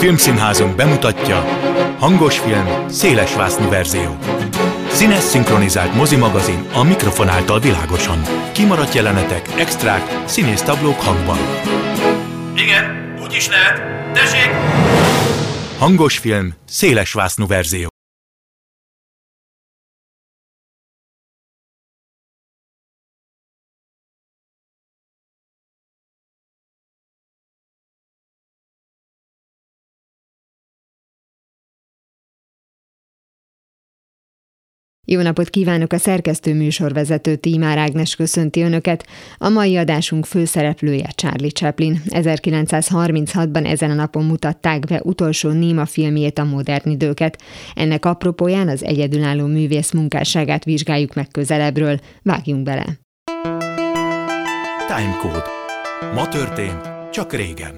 Filmszínházunk bemutatja hangos film, szélesvásznú verzió. Színes szinkronizált mozimagazin a mikrofon által világosan. Kimaradt jelenetek, extrák, színésztablók hangban. Igen, úgy is lehet. Tessék! Hangos film, szélesvásznú verzió. Jó napot kívánok! A szerkesztő műsorvezető Tímár Ágnes köszönti Önöket. A mai adásunk főszereplője Charlie Chaplin. 1936-ban ezen a napon mutatták be utolsó néma filmjét, a Modern időket. Ennek apropóján az egyedülálló művész munkásságát vizsgáljuk meg közelebbről. Vágjunk bele! Timecode. Ma történt, csak régen.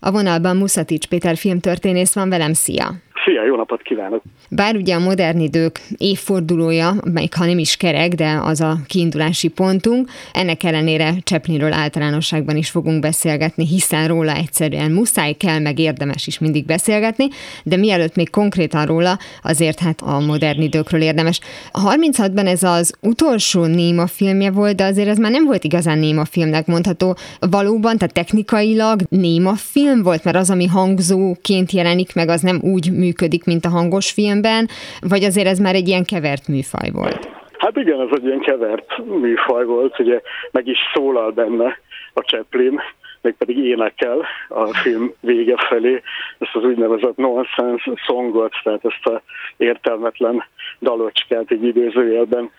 A vonalban Muszatics Péter filmtörténész van velem. Szia! Szia, jó napot kívánok! Bár ugye a modern idők évfordulója, még ha nem is kerek, de az a kiindulási pontunk, ennek ellenére Chaplinről általánosságban is fogunk beszélgetni, hiszen róla egyszerűen muszáj, kell, meg érdemes is mindig beszélgetni, de mielőtt még konkrétan róla, azért hát a modern időkről érdemes. A 36-ban ez az utolsó néma filmje volt, de azért ez már nem volt igazán néma filmnek mondható. Valóban, tehát technikailag néma film volt, mert az, ami hangzóként jelenik meg, az nem úgy működik, mint a hangos filmben, vagy azért ez már egy ilyen kevert műfaj volt? Hát igen, ez egy ilyen kevert műfaj volt, ugye meg is szólal benne a Chaplin, mégpedig énekel a film vége felé ezt az úgynevezett nonsense songot, tehát ezt az értelmetlen dalocskát egy időzőjelben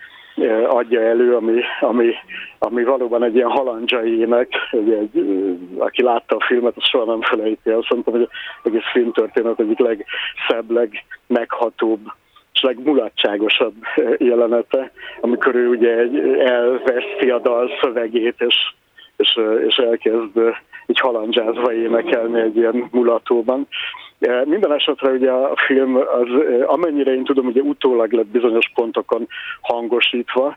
adja elő, ami valóban egy ilyen halandzsai ének, aki látta a filmet, az soha nem felejti el. Szerintem, hogy az egész filmtörténet egyik legszebb, legmeghatóbb és legmulatságosabb jelenete, amikor ő ugye elveszi a dal szövegét, és elkezd így halandzsázva énekelni egy ilyen mulatóban. Minden esetre ugye a film, az, amennyire én tudom, ugye utólag lett bizonyos pontokon hangosítva,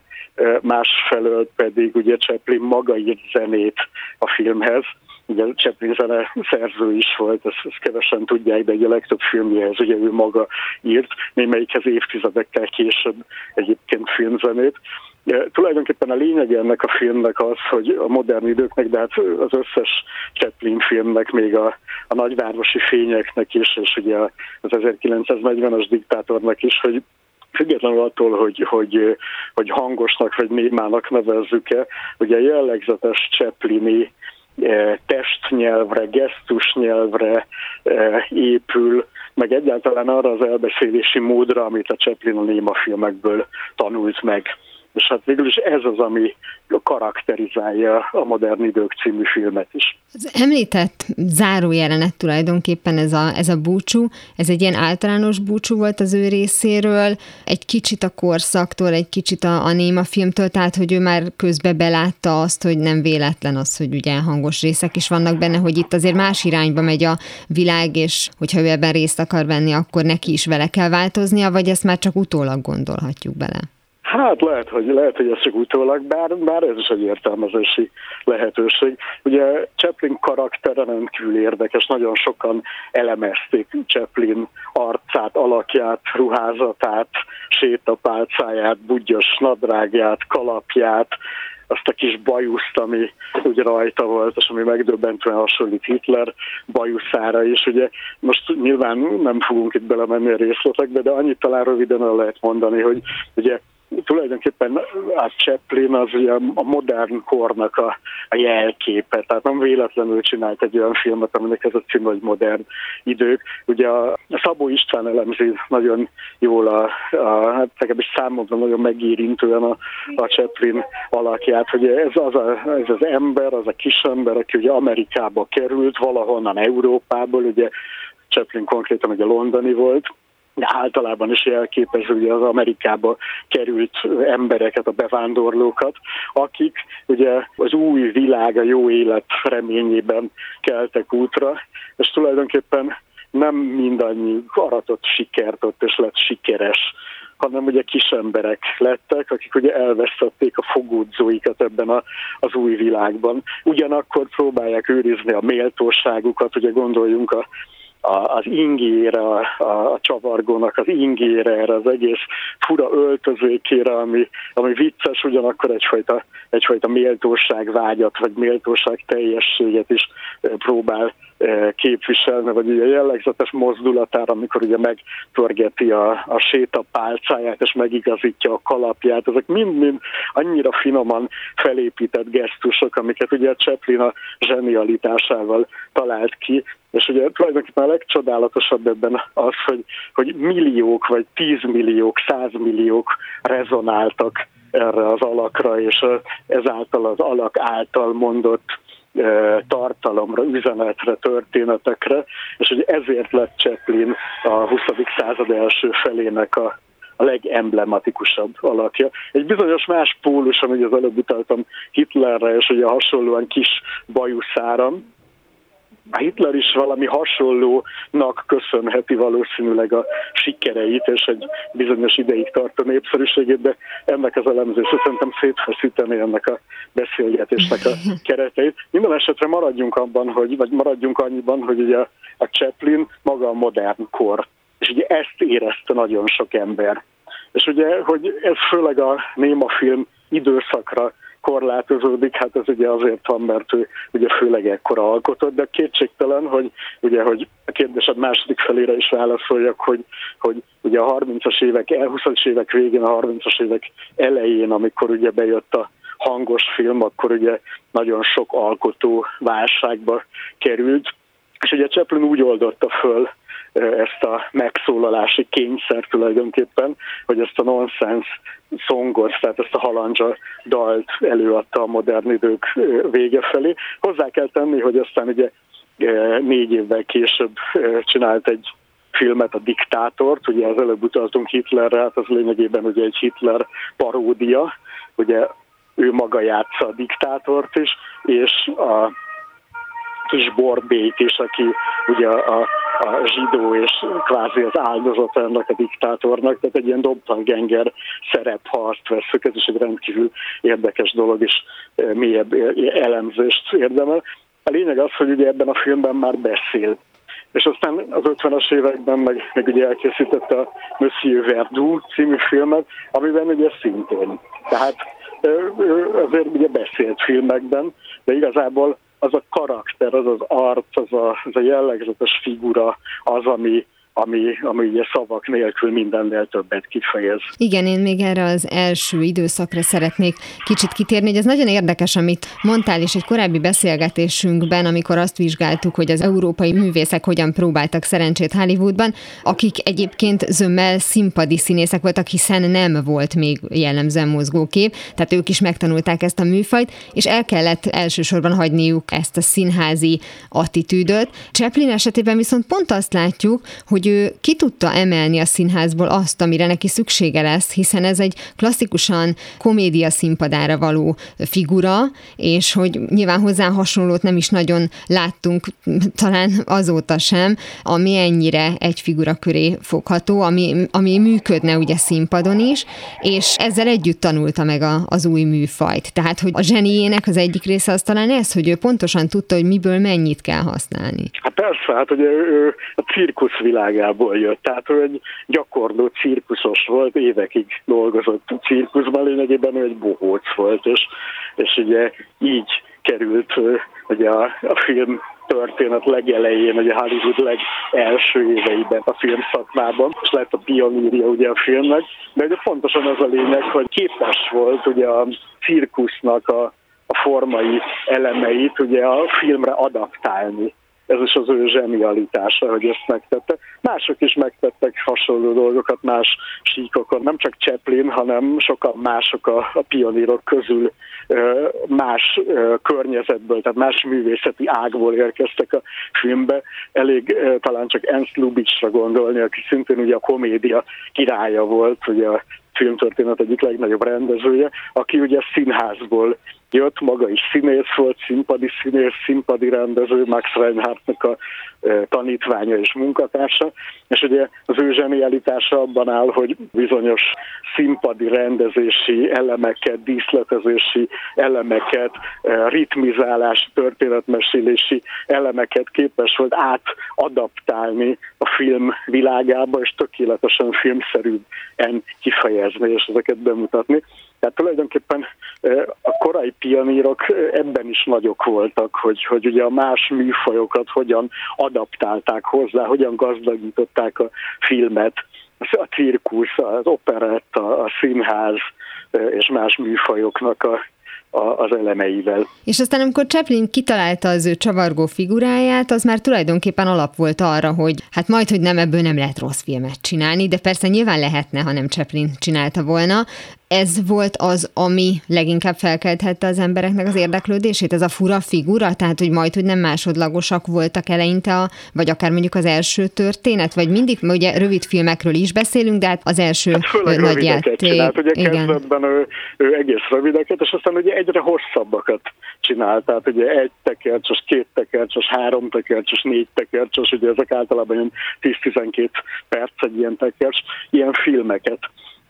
másfelől pedig ugye Chaplin maga írt zenét a filmhez. Ugye Chaplin zene szerző is volt, ezt kevesen tudják, de ugye a legtöbb filmjehez ugye ő maga írt, némelyikhez évtizedekkel később egyébként filmzenét. Tulajdonképpen a lényeg ennek a filmnek az, hogy a modern időknek, de hát az összes Chaplin filmnek, még a nagyvárosi fényeknek is, és ugye az 1940-es diktátornak is, hogy függetlenül attól, hogy hangosnak vagy némának nevezzük-e, ugye a jellegzetes Chaplini testnyelvre, gesztusnyelvre épül, meg egyáltalán arra az elbeszélési módra, amit a Chaplin a néma filmekből tanult meg. És hát végül is ez az, ami karakterizálja a Modern idők című filmet is. Az említett zárójelenet tulajdonképpen ez a búcsú, ez egy ilyen általános búcsú volt az ő részéről, egy kicsit a korszaktól, egy kicsit a néma filmtől, tehát hogy ő már közbe belátta azt, hogy nem véletlen az, hogy ugye hangos részek is vannak benne, hogy itt azért más irányba megy a világ, és hogyha ő ebben részt akar venni, akkor neki is vele kell változnia, vagy ezt már csak utólag gondolhatjuk bele? Hát lehet, hogy ez csak utólag, bár ez is egy értelmezési lehetőség. Ugye Chaplin karaktere rendkívül érdekes, nagyon sokan elemezték Chaplin arcát, alakját, ruházatát, sétapálcáját, budgyos nadrágját, kalapját, azt a kis bajuszt, ami ugye rajta volt, és ami megdöbbentően hasonlít Hitler bajuszára is. Ugye most nyilván nem fogunk itt belemenni a részletekbe, de annyit talán röviden el lehet mondani, hogy ugye tulajdonképpen a Chaplin az ugye a modern kornak a jelképe, tehát nem véletlenül csinált egy olyan filmet, aminek ez a cím, hogy Modern idők. Ugye a Szabó István elemzi nagyon jól, hát legalábbis számomra nagyon megérintően a Chaplin alakját, hogy ez az ember, az a kisember, aki ugye Amerikába került, valahonnan Európából, ugye Chaplin konkrétan ugye londoni volt, de általában is jelképező ugye az Amerikába került embereket, a bevándorlókat, akik ugye az új világ, a jó élet reményében keltek útra, és tulajdonképpen nem mindannyi aratott sikert ott, és lett sikeres, hanem ugye kis emberek lettek, akik ugye elvesztették a fogódzóikat ebben az új világban. Ugyanakkor próbálják őrizni a méltóságukat, ugye gondoljunk a az ingére, a csavargónak az ingére, erre az egész fura öltözékére, ami vicces, ugyanakkor egyfajta méltóságvágyat, vagy méltóság teljességet is próbál képviselni, vagy ugye a jellegzetes mozdulatára, amikor ugye megtörgeti a sétapálcáját, és megigazítja a kalapját, ezek mind-mind annyira finoman felépített gesztusok, amiket ugye a Chaplin a zsenialitásával talált ki, és ugye tulajdonképpen a legcsodálatosabb ebben az, hogy milliók, vagy 10 milliók, 100 milliók rezonáltak erre az alakra, és ezáltal az alak által mondott tartalomra, üzenetre, történetekre, és hogy ezért lett Chaplin a 20. század első felének a legemblematikusabb alakja. Egy bizonyos más pólus, amit az előbb utaltam Hitlerre, és ugye hasonlóan kis bajuszáram. Hitler is valami hasonlónak köszönheti valószínűleg a sikereit, és egy bizonyos ideig tartó népszerűségét, de ennek az elemzése szerintem szétfeszíteni ennek a beszélgetésnek a kereteit. Minden esetre maradjunk abban, vagy maradjunk annyiban, hogy ugye a Chaplin maga a modern kor, és ugye ezt érezte nagyon sok ember. És ugye, hogy ez főleg a némafilm időszakra korlátozódik, hát ez ugye azért van, mert ő ugye főleg ekkora alkotott, de kétségtelen, hogy a kérdésed második felére is válaszoljak, hogy ugye a 30-as évek, 20-as évek végén, a 30-as évek elején, amikor ugye bejött a hangos film, akkor ugye nagyon sok alkotó válságba került, és ugye Chaplin úgy oldotta föl ezt a megszólalási kényszer tulajdonképpen, hogy ezt a nonsense szongot, tehát ezt a halandzsa dalt előadta a modern idők vége felé. Hozzá kell tenni, hogy aztán ugye 4 évvel később csinált egy filmet, a Diktátort, ugye az előbb utaltunk Hitlerre, hát az lényegében ugye egy Hitler paródia, ugye ő maga játsza a diktátort is, és a kis Borbélyt is, aki ugye a zsidó és kvázi az áldozat ennek a diktátornak, tehát egy ilyen doppelganger szerep, ha azt veszük, ez is egy rendkívül érdekes dolog, és mélyebb elemzést érdemel. A lényeg az, hogy ugye ebben a filmben már beszél. És aztán az 50-as években meg ugye elkészítette a Monsieur Hulot című filmet, amiben ugye szintén. Tehát azért ugye beszélt filmekben, de igazából az a karakter, az az arc, az a jellegzetes figura, az, ami ugye szavak nélkül mindennél többet kifejez. Igen, én még erre az első időszakra szeretnék kicsit kitérni, hogy ez nagyon érdekes, amit mondtál, és egy korábbi beszélgetésünkben, amikor azt vizsgáltuk, hogy az európai művészek hogyan próbáltak szerencsét Hollywoodban, akik egyébként zömmel színpadi színészek voltak, hiszen nem volt még jellemzően mozgókép, tehát ők is megtanulták ezt a műfajt, és el kellett elsősorban hagyniuk ezt a színházi attitűdöt. Chaplin esetében viszont pont azt látjuk, hogy ő ki tudta emelni a színházból azt, amire neki szüksége lesz, hiszen ez egy klasszikusan komédia színpadára való figura, és hogy nyilván hozzá hasonlót nem is nagyon láttunk, talán azóta sem, ami ennyire egy figura köré fogható, ami működne ugye színpadon is, és ezzel együtt tanulta meg az új műfajt. Tehát, hogy a zseniének az egyik része az talán ez, hogy ő pontosan tudta, hogy miből mennyit kell használni. Hát persze, hát ugye ő a cirkuszvilágából jött, tehát ő egy gyakorló cirkuszos volt, évekig dolgozott a cirkuszban, lényegében ő egy bohóc volt, és ugye így került ugye a film történet legelején, ugye Hollywood legelső éveiben a film szakmában, és lett a pionírja ugye a filmnek, de ugye pontosan az a lényeg, hogy képes volt ugye a cirkusznak a formai elemeit ugye a filmre adaptálni. Ez is az ő zsenialitása, hogy ezt megtette. Mások is megtettek hasonló dolgokat más síkokon, nem csak Chaplin, hanem sokan mások a pionírok közül más környezetből, tehát más művészeti ágból érkeztek a filmbe. Elég talán csak Ernst Lubitschra gondolni, aki szintén ugye a komédia királya volt, ugye a filmtörténet egyik legnagyobb rendezője, aki ugye színházból jött, maga is színész volt, színpadi színész, színpadi rendező, Max Reinhardtnak a tanítványa és munkatársa, és ugye az ő zsenialitása abban áll, hogy bizonyos színpadi rendezési elemeket, díszletezési elemeket, ritmizálási, történetmesélési elemeket képes volt átadaptálni a film világába, és tökéletesen filmszerűen kifejezni, és ezeket bemutatni. Tehát tulajdonképpen a korai pionírok ebben is nagyok voltak, hogy ugye a más műfajokat hogyan adaptálták hozzá, hogyan gazdagították a filmet. A cirkusz, az operett, a színház és más műfajoknak az elemeivel. És aztán amikor Chaplin kitalálta az ő csavargó figuráját, az már tulajdonképpen alap volt arra, hogy hát majd, hogy nem, ebből nem lehet rossz filmet csinálni, de persze nyilván lehetne, ha nem Chaplin csinálta volna. Ez volt az, ami leginkább felkelthette az embereknek az érdeklődését? Ez a fura figura? Tehát, hogy majd, hogy nem másodlagosak voltak eleinte, vagy akár mondjuk az első történet? Vagy mindig, mert ugye rövid filmekről is beszélünk, de hát az első nagy játék. Hát ugye kezdetben ő egész rövideket, és aztán ugye egyre hosszabbakat csinált. Tehát ugye 1 tekercses, 2 tekercses, 3 tekercses, 4 tekercses, ugye ezek általában 10-12 perc egy ilyen tekercs, ilyen filmeket.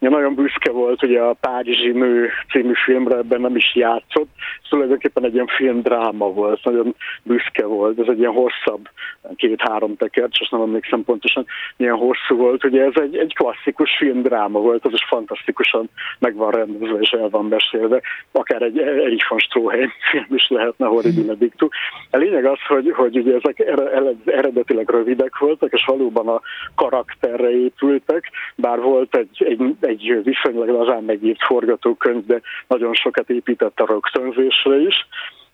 Ja, nagyon büszke volt, hogy a Párizsi nő című filmre ebben nem is játszott, ez tulajdonképpen egy ilyen filmdráma volt, nagyon büszke volt, ez egy ilyen hosszabb, 2-3 tekercs, azt nem emlékszem pontosan, milyen hosszú volt, ugye ez egy klasszikus filmdráma volt, az is fantasztikusan meg van rendezve és el van beszélve, akár egy Erich von Stroheim film is lehetne, Horribile Dictu. A lényeg az, hogy ugye ezek eredetileg rövidek voltak, és valóban a karakterre épültek, bár volt egy viszonylag lazán megírt forgatókönyv, de nagyon sokat épített a rögtönzésre is,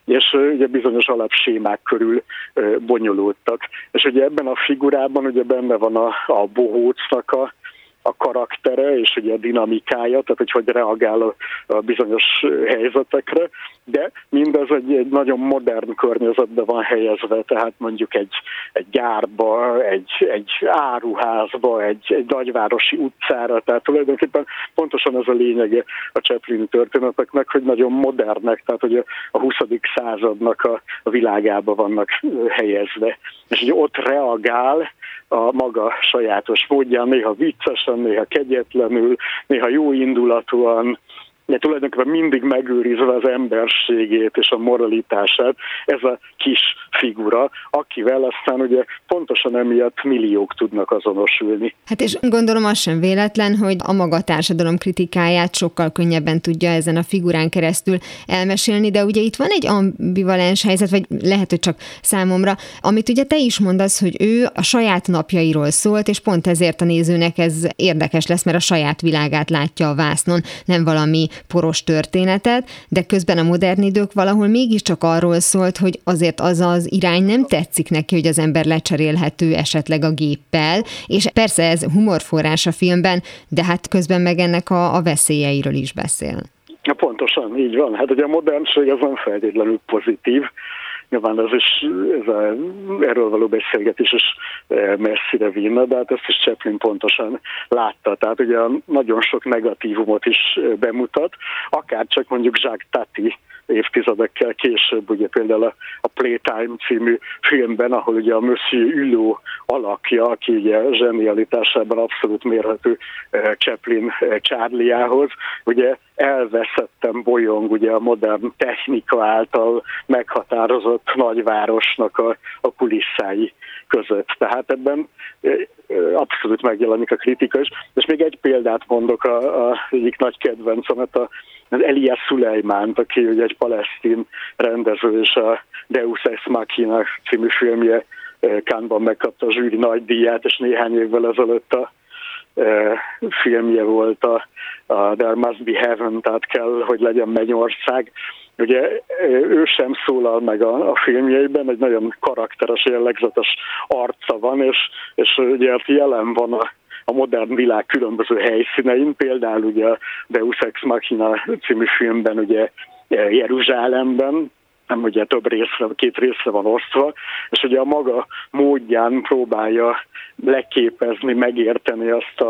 és ugye bizonyos alapsémák körül bonyolódtak. És ugye ebben a figurában ugye benne van a bohócnak a karaktere, és ugye a dinamikája, tehát hogy reagál a bizonyos helyzetekre, de mindez egy nagyon modern környezetbe van helyezve, tehát mondjuk egy gyárba, egy áruházba, egy nagyvárosi utcára, tehát tulajdonképpen pontosan ez a lényege a Chaplin történeteknek, hogy nagyon modernek, tehát hogy a 20. századnak a világába vannak helyezve. És ugye ott reagál a maga sajátos módján, néha viccesen, néha kegyetlenül, néha jóindulatúan, de tulajdonképpen mindig megőrizve az emberségét és a moralitását, ez a kis figura, akivel aztán ugye pontosan emiatt milliók tudnak azonosulni. Hát és gondolom az sem véletlen, hogy a maga társadalom kritikáját sokkal könnyebben tudja ezen a figurán keresztül elmesélni, de ugye itt van egy ambivalens helyzet, vagy lehet, hogy csak számomra, amit ugye te is mondasz, hogy ő a saját napjairól szólt, és pont ezért a nézőnek ez érdekes lesz, mert a saját világát látja a vásznon, nem valami poros történetet, de közben a modern idők valahol mégiscsak arról szólt, hogy azért az az irány nem tetszik neki, hogy az ember lecserélhető esetleg a géppel, és persze ez humorforrás a filmben, de hát közben meg ennek a veszélyeiről is beszél. Ja, pontosan, így van. Hát ugye a modernség az nem feltétlenül pozitív, nyilván erről való beszélgetés is messzire vinne, de hát ezt is Chaplin pontosan látta. Tehát ugye nagyon sok negatívumot is bemutat, akár csak mondjuk Jacques Tati évtizedekkel később, ugye például a Playtime című filmben, ahol ugye a Monsieur Hulot alakja, aki ugye zsenialitásában abszolút mérhető Chaplin Charlie-jához, ugye elveszettem bolyong, ugye a modern technika által meghatározott nagyvárosnak a kulisszái között. Tehát ebben abszolút megjelenik a kritika is. És még egy példát mondok, egyik nagy kedvencemet, az Elias Suleimánt, aki ugye egy palesztin rendező, és a Deus Ex Machina című filmje Cannes-ban megkapta a zsűri nagydíját, és néhány évvel ezelőtt a filmje volt a There Must Be Heaven, tehát kell, hogy legyen mennyország. Ugye ő sem szólal meg a filmjeiben, egy nagyon karakteres, jellegzetes arca van, és ugye jelen van a modern világ különböző helyszínein, például ugye a Deus Ex Machina című filmben, ugye Jeruzsálemben, nem ugye több részre, 2 részre van osztva, és ugye a maga módján próbálja leképezni, megérteni azt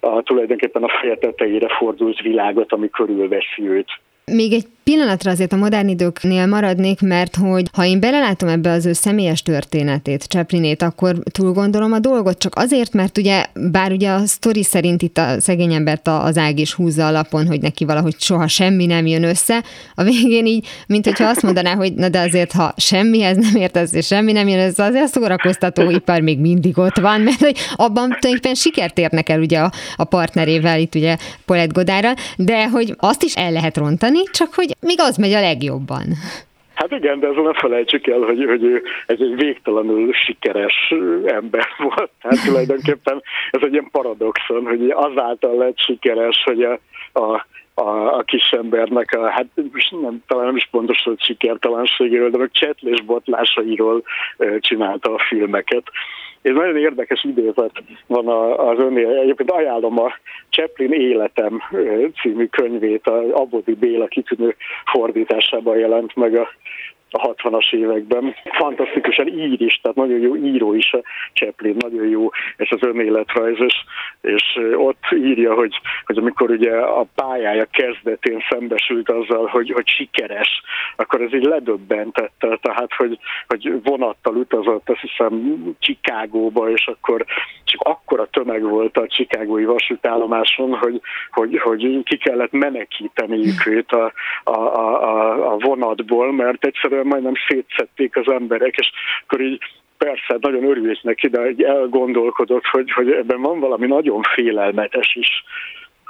a tulajdonképpen a feje tetejére fordult világot, ami körülveszi őt. Még egy pillanatra azért a modern időknél maradnék, mert hogy ha én belelátom ebbe az ő személyes történetét, Chaplinét, akkor túl gondolom a dolgot, csak azért, mert ugye, bár ugye a sztori szerint itt a szegény embert az ág is húzza a lapon, hogy neki valahogy soha semmi nem jön össze, a végén így, mint hogyha azt mondaná, hogy na de azért, ha semmihez nem értesz, és semmi nem jön össze, azért a szórakoztatóipar még mindig ott van, mert hogy abban tulajdonképpen sikert érnek el ugye a partnerével, itt ugye Polet Goddárral, de hogy azt is el lehet rontani, csak hogy még az megy a legjobban. Hát igen, de ezzel ne felejtsük el, hogy ő egy végtelenül sikeres ember volt. Hát tulajdonképpen ez egy ilyen paradoxon, hogy azáltal lett sikeres, hogy a kisembernek a, hát nem, talán nem is pontos, hogy sikertelenségéről, de meg csetlés botlásairól csinálta a filmeket. Ez nagyon érdekes idézet van az önnél. Egyébként ajánlom a Chaplin Életem című könyvét, az Abodi Béla kitűnő fordításában jelent meg a 60-as években. Fantasztikusan ír is, tehát nagyon jó író is a Chaplin, nagyon jó, és az önéletrajz is, és ott írja, hogy amikor ugye a pályája kezdetén szembesült azzal, hogy sikeres, akkor ez így ledöbbentette, tehát hogy vonattal utazott, azt hiszem, Chicagóba, és akkor csak akkora tömeg volt a chicagói vasútállomáson, hogy ki kellett menekíteniük őt a vonatból, mert egyszerűen majdnem szétszették az emberek, és akkor így persze, nagyon örült neki, de így elgondolkodott, hogy ebben van valami nagyon félelmetes is.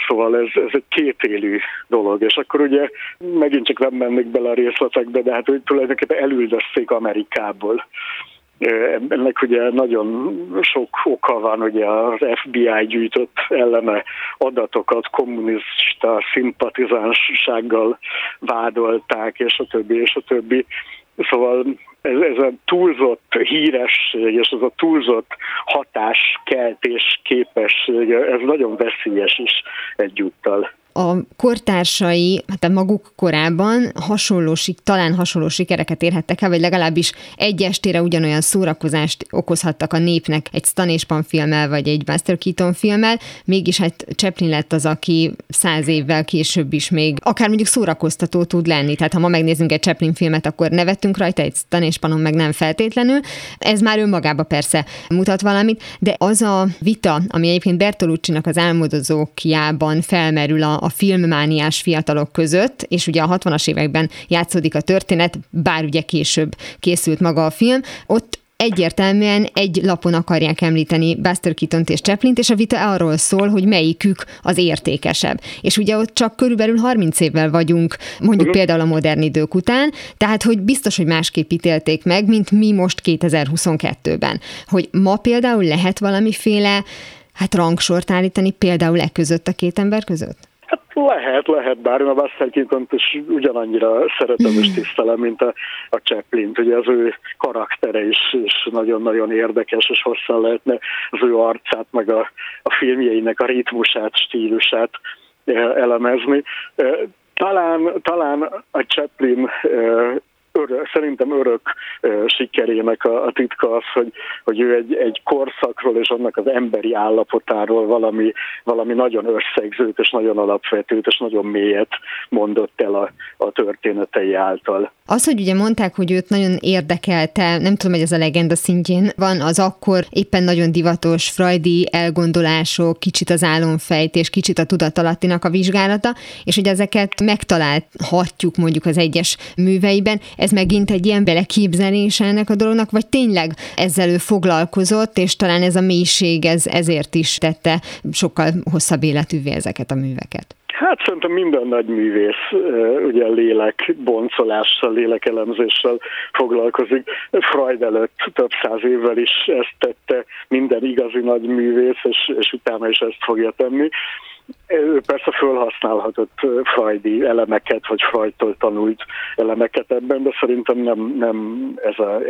Szóval ez egy kétélű dolog, és akkor ugye megint csak nem mennék bele a részletekbe, de hát úgy tulajdonképpen elüldözték Amerikából. Ennek ugye nagyon sok oka van, ugye az FBI gyűjtött ellene adatokat, kommunista szimpatizánsággal vádolták, és a többi. Szóval ez a túlzott híresség, és ez a túlzott hatáskeltés képesség, ez nagyon veszélyes is egyúttal. A kortársai, hát a maguk korában talán hasonló sikereket érhettek el, vagy legalábbis egy estére ugyanolyan szórakozást okozhattak a népnek egy Stan és Pan filmmel, vagy egy Buster Keaton filmmel, mégis hát Chaplin lett az, aki 100 évvel később is még akár mondjuk szórakoztató tud lenni. Tehát ha ma megnézünk egy Chaplin filmet, akkor nevettünk rajta, egy Stan és Panon meg nem feltétlenül. Ez már önmagába persze mutat valamit, de az a vita, ami egyébként Bertoluccinak az Álmodozókjában felmerül a filmmániás fiatalok között, és ugye a 60-as években játszódik a történet, bár ugye később készült maga a film, ott egyértelműen egy lapon akarják említeni Buster Keatont és Chaplint, és a vita arról szól, hogy melyikük az értékesebb. És ugye ott csak körülbelül 30 évvel vagyunk, mondjuk például a modern idők után, tehát hogy biztos, hogy másképp ítélték meg, mint mi most 2022-ben. Hogy ma például lehet valamiféle rangsort állítani például között a két ember között? Lehet, bár én a Buster Keatont is ugyanannyira szeretem és tisztelem, mint a Chaplint. Ugye az ő karaktere is nagyon-nagyon érdekes, és hosszan lehetne az ő arcát, meg a filmjeinek a ritmusát, stílusát elemezni. Talán a Chaplin szerintem örök sikerének a titka az, hogy ő egy korszakról és annak az emberi állapotáról valami nagyon összegzőt és nagyon alapvetőt és nagyon mélyet mondott el a történetei által. Az, hogy ugye mondták, hogy őt nagyon érdekelte, nem tudom, hogy ez a legenda szintjén van, az akkor éppen nagyon divatos freudi elgondolások, kicsit az álomfejtés, kicsit a tudatalattinak a vizsgálata, és hogy ezeket megtalálhatjuk mondjuk az egyes műveiben. Ez megint egy ilyen beleképzelés ennek a dolognak, vagy tényleg ezzel ő foglalkozott, és talán ez a mélység ezért is tette sokkal hosszabb életűvé ezeket a műveket? Hát szerintem minden nagy művész ugye lélekboncolással, lélekelemzéssel foglalkozik. Freud előtt több száz évvel is ezt tette minden igazi nagy művész, és utána is ezt fogja tenni. Ő persze fölhasználhatott freudi elemeket, vagy Freudtól tanult elemeket ebben, de szerintem nem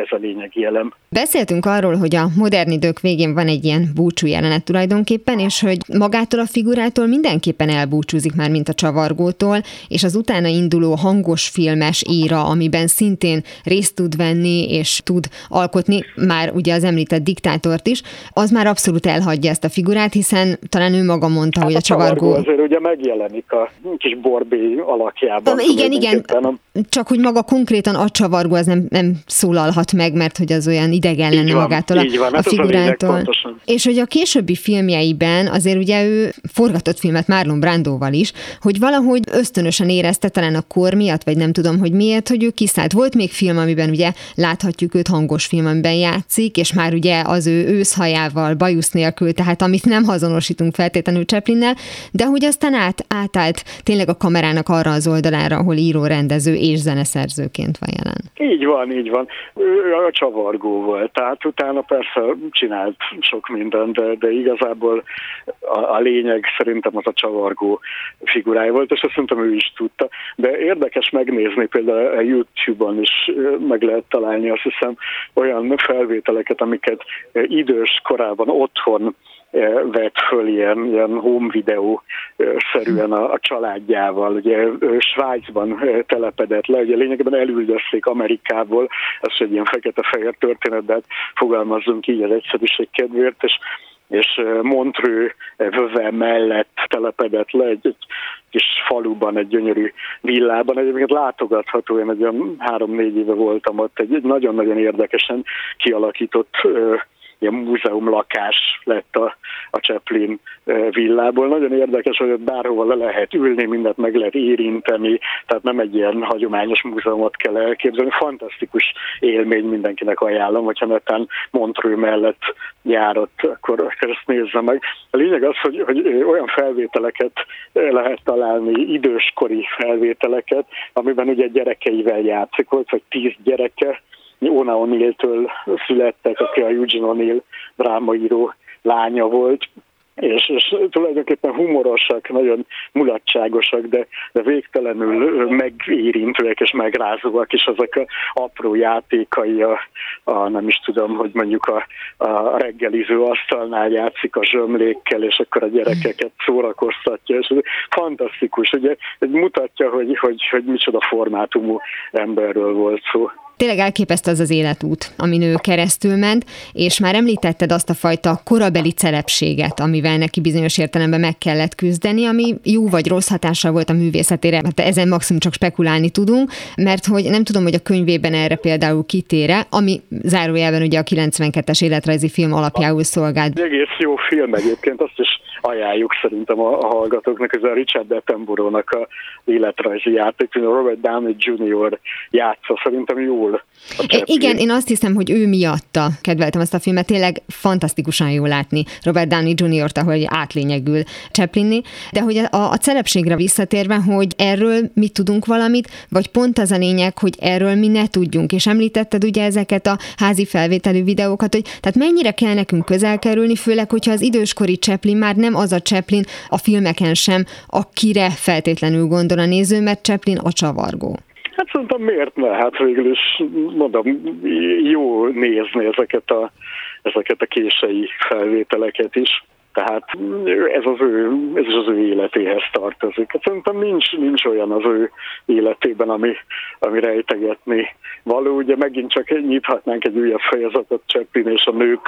ez a lényegi elem. Beszéltünk arról, hogy a modern idők végén van egy ilyen búcsú jelenet tulajdonképpen, és hogy magától a figurától mindenképpen elbúcsúzik már, mint a csavargótól, és az utána induló hangos filmes éra, amiben szintén részt tud venni, és tud alkotni, már ugye az említett diktátort is, az már abszolút elhagyja ezt a figurát, hiszen talán ő maga mondta, hogy a Vargó azért ugye megjelenik a kis Borbé alakjában. Igen, csak hogy maga konkrétan a csavargó az nem szólalhat meg, mert hogy az olyan idegen lenne magától a figurától. És hogy a későbbi filmjeiben azért ugye ő forgatott filmet Marlon Brandóval is, hogy valahogy ösztönösen érezte talán a kor miatt, vagy nem tudom, hogy miért, hogy ő kiszállt. Volt még film, amiben ugye láthatjuk őt, hangos film, amiben játszik, és már ugye az ő őszhajával, bajusz nélkül, tehát amit nem azonosítunk feltétlenül Chaplinnel, de hogy aztán átállt tényleg a kamerának arra az oldalára, ahol író, rendező és zeneszerzőként van jelen. Így van. Ő a csavargó volt, tehát utána persze csinált sok mindent, de igazából a lényeg szerintem az a csavargó figurája volt, és azt szerintem ő is tudta. De érdekes megnézni, például a YouTube-on is meg lehet találni, azt hiszem, olyan felvételeket, amiket idős korában otthon vett föl ilyen home videó-szerűen a családjával. Ugye Svájcban telepedett le, ugye lényegében elüldözték Amerikából, ez egy ilyen fekete-fehér történet, de hát fogalmazzunk így az egyszerűség kedvéért, és Montreux vöve mellett telepedett le egy kis faluban, egy gyönyörű villában. Egyébként látogatható, én egy 3-4 éve voltam ott, egy nagyon-nagyon érdekesen kialakított ilyen múzeumlakás lett a Chaplin villából. Nagyon érdekes, hogy ott bárhova le lehet ülni, mindent meg lehet érinteni, tehát nem egy ilyen hagyományos múzeumot kell elképzelni. Fantasztikus élmény, mindenkinek ajánlom, hogyha netán Montreux mellett járott, akkor ezt nézze meg. A lényeg az, hogy olyan felvételeket lehet találni, időskori felvételeket, amiben ugye gyerekeivel játszik, vagy 10 gyereke, Eugene O'Neilltől születtek, aki a Eugene O'Neill drámaíró lánya volt, és tulajdonképpen humorosak, nagyon mulatságosak, de végtelenül megérintőek és megrázóak is azok a apró játékai, nem is tudom, hogy mondjuk a reggeliző asztalnál játszik a zsömlékkel, és akkor a gyerekeket szórakoztatja, és fantasztikus, ugye mutatja, hogy micsoda formátumú emberről volt szó. Tényleg elképesztő az életút, amin ő keresztül ment, és már említetted azt a fajta korabeli celebséget, amivel neki bizonyos értelemben meg kellett küzdeni, ami jó vagy rossz hatással volt a művészetére, hát ezen maximum csak spekulálni tudunk, mert hogy nem tudom, hogy a könyvében erre például kitére, ami zárójelben ugye a 92-es életrajzi film alapjául szolgált. Egész jó film egyébként, azt is ajánljuk szerintem a hallgatóknak, ez a Richard Attenborough-nak a életrajzi játék, Robert Downey Jr. játsza, szerintem jól. Igen, én azt hiszem, hogy ő miatta kedveltem ezt a filmet, tényleg fantasztikusan jól látni Robert Downey Jr.-t, ahogy átlényegül Chaplinni, de hogy a celebségre visszatérve, hogy erről mi tudunk valamit, vagy pont az a lényeg, hogy erről mi ne tudjunk, és említetted ugye ezeket a házi felvételű videókat, hogy tehát mennyire kell nekünk közel kerülni, főleg, hogyha az időskori Chaplin már nem az a Chaplin a filmeken sem, akire feltétlenül gondol a néző, mert Chaplin a csavargó. Hát szerintem miért ne? Hát végül is mondom, jó nézni ezeket a kései felvételeket is. Tehát ez is az ő életéhez tartozik. Szerintem nincs olyan az ő életében, ami rejtegetni való. Ugye megint csak nyithatnánk egy újabb fejezetet Chaplin és a nők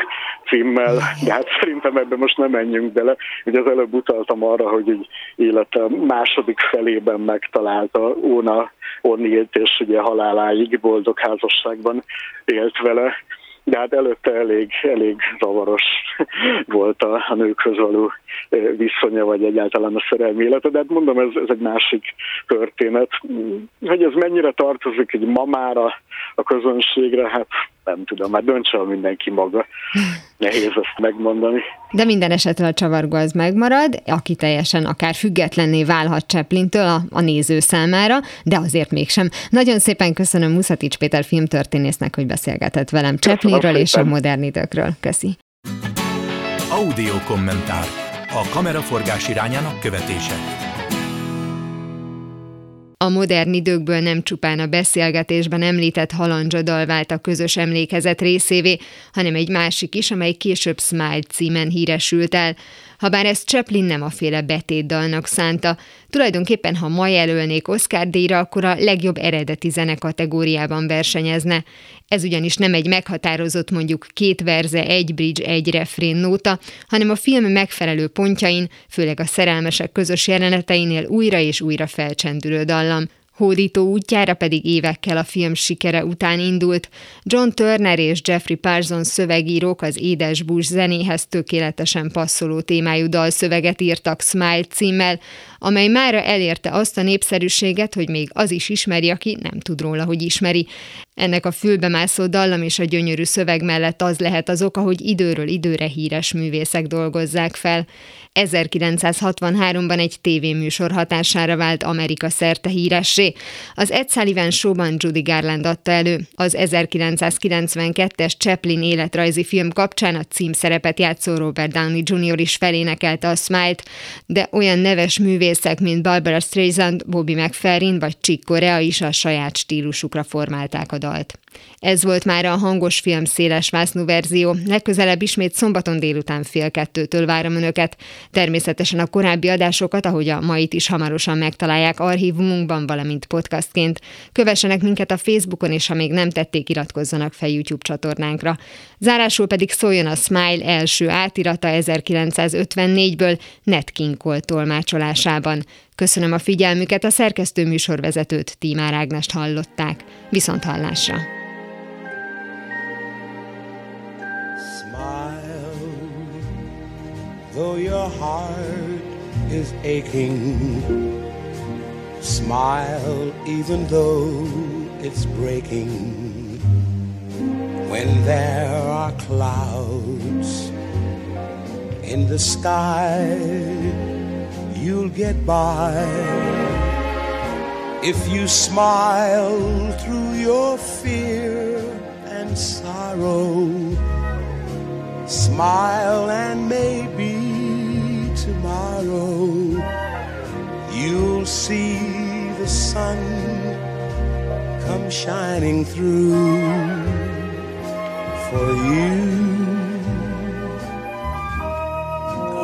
címmel. De hát szerintem ebben most nem menjünk bele. Ugye az előbb utaltam arra, hogy így élete második felében megtalálta Eugene O'Neillt, és ugye haláláig boldog házasságban élt vele. De hát előtte elég zavaros volt a nőkhöz való viszonya, vagy egyáltalán a szerelmi élete, de hát mondom, ez egy másik történet. Hogy ez mennyire tartozik egy ma már a közönségre, hát nem tudom, már döntse mindenki maga. Nehéz ezt megmondani. De minden esetre a csavargó az megmarad, aki teljesen akár függetlenné válhat Chaplintől a néző számára, de azért mégsem. Nagyon szépen köszönöm Muszatics Péter filmtörténésznek, hogy beszélgetett velem Chaplinről és a modern időkről. Köszi. Audio kommentár. A kameraforgás irányának követése. A modern időkből nem csupán a beszélgetésben említett Halandzsa dal vált a közös emlékezet részévé, hanem egy másik is, amely később Smile címen híresült el. Habár ezt Chaplin nem a féle betétdalnak szánta. Tulajdonképpen, ha ma jelölnék Oscar-díjra, akkor a legjobb eredeti zene kategóriában versenyezne. Ez ugyanis nem egy meghatározott, mondjuk 2 verze, 1 bridge, 1 refrén nóta, hanem a film megfelelő pontjain, főleg a szerelmesek közös jeleneteinél újra és újra felcsendülő dallam. Hódító útjára pedig évekkel a film sikere után indult. John Turner és Jeffrey Parsons szövegírók az Édes Bush zenéhez tökéletesen passzoló témájú dalszöveget írtak Smile címmel, amely mára elérte azt a népszerűséget, hogy még az is ismeri, aki nem tud róla, hogy ismeri. Ennek a fülbemászó dallam és a gyönyörű szöveg mellett az lehet az oka, hogy időről időre híres művészek dolgozzák fel. 1963-ban egy tévéműsor hatására vált Amerika szerte híressé. Az Ed Sullivan Show-ban Judy Garland adta elő. Az 1992-es Chaplin életrajzi film kapcsán a címszerepet játszó Robert Downey Jr. is felénekelte a Smile-t, de olyan neves művészek, mint Barbara Streisand, Bobby McFerrin vagy Chick Corea is a saját stílusukra formálták a dalt. Ez volt már a hangos film széles vásznú verzió, legközelebb ismét szombaton délután 13:30-től várom önöket. Természetesen a korábbi adásokat, ahogy a mait is hamarosan megtalálják archívumunkban, valamint podcastként. Kövessenek minket a Facebookon, és ha még nem tették, iratkozzanak fel YouTube csatornánkra. Zárásul pedig szóljon a Smile első átirata 1954-ből Ned Kinkol tolmácsolásában. Köszönöm a figyelmüket, a szerkesztő műsorvezetőt, Tímár Ágnest hallották. Viszont hallásra! Though your heart is aching, smile even though it's breaking. When there are clouds in the sky, you'll get by if you smile through your fear and sorrow. Smile and maybe tomorrow you'll see the sun come shining through for you.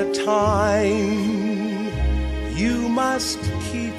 The time you must keep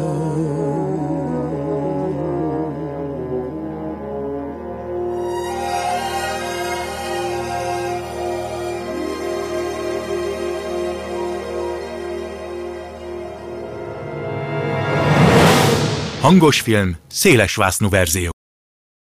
Hangosfilm, szélesvásznú verzió.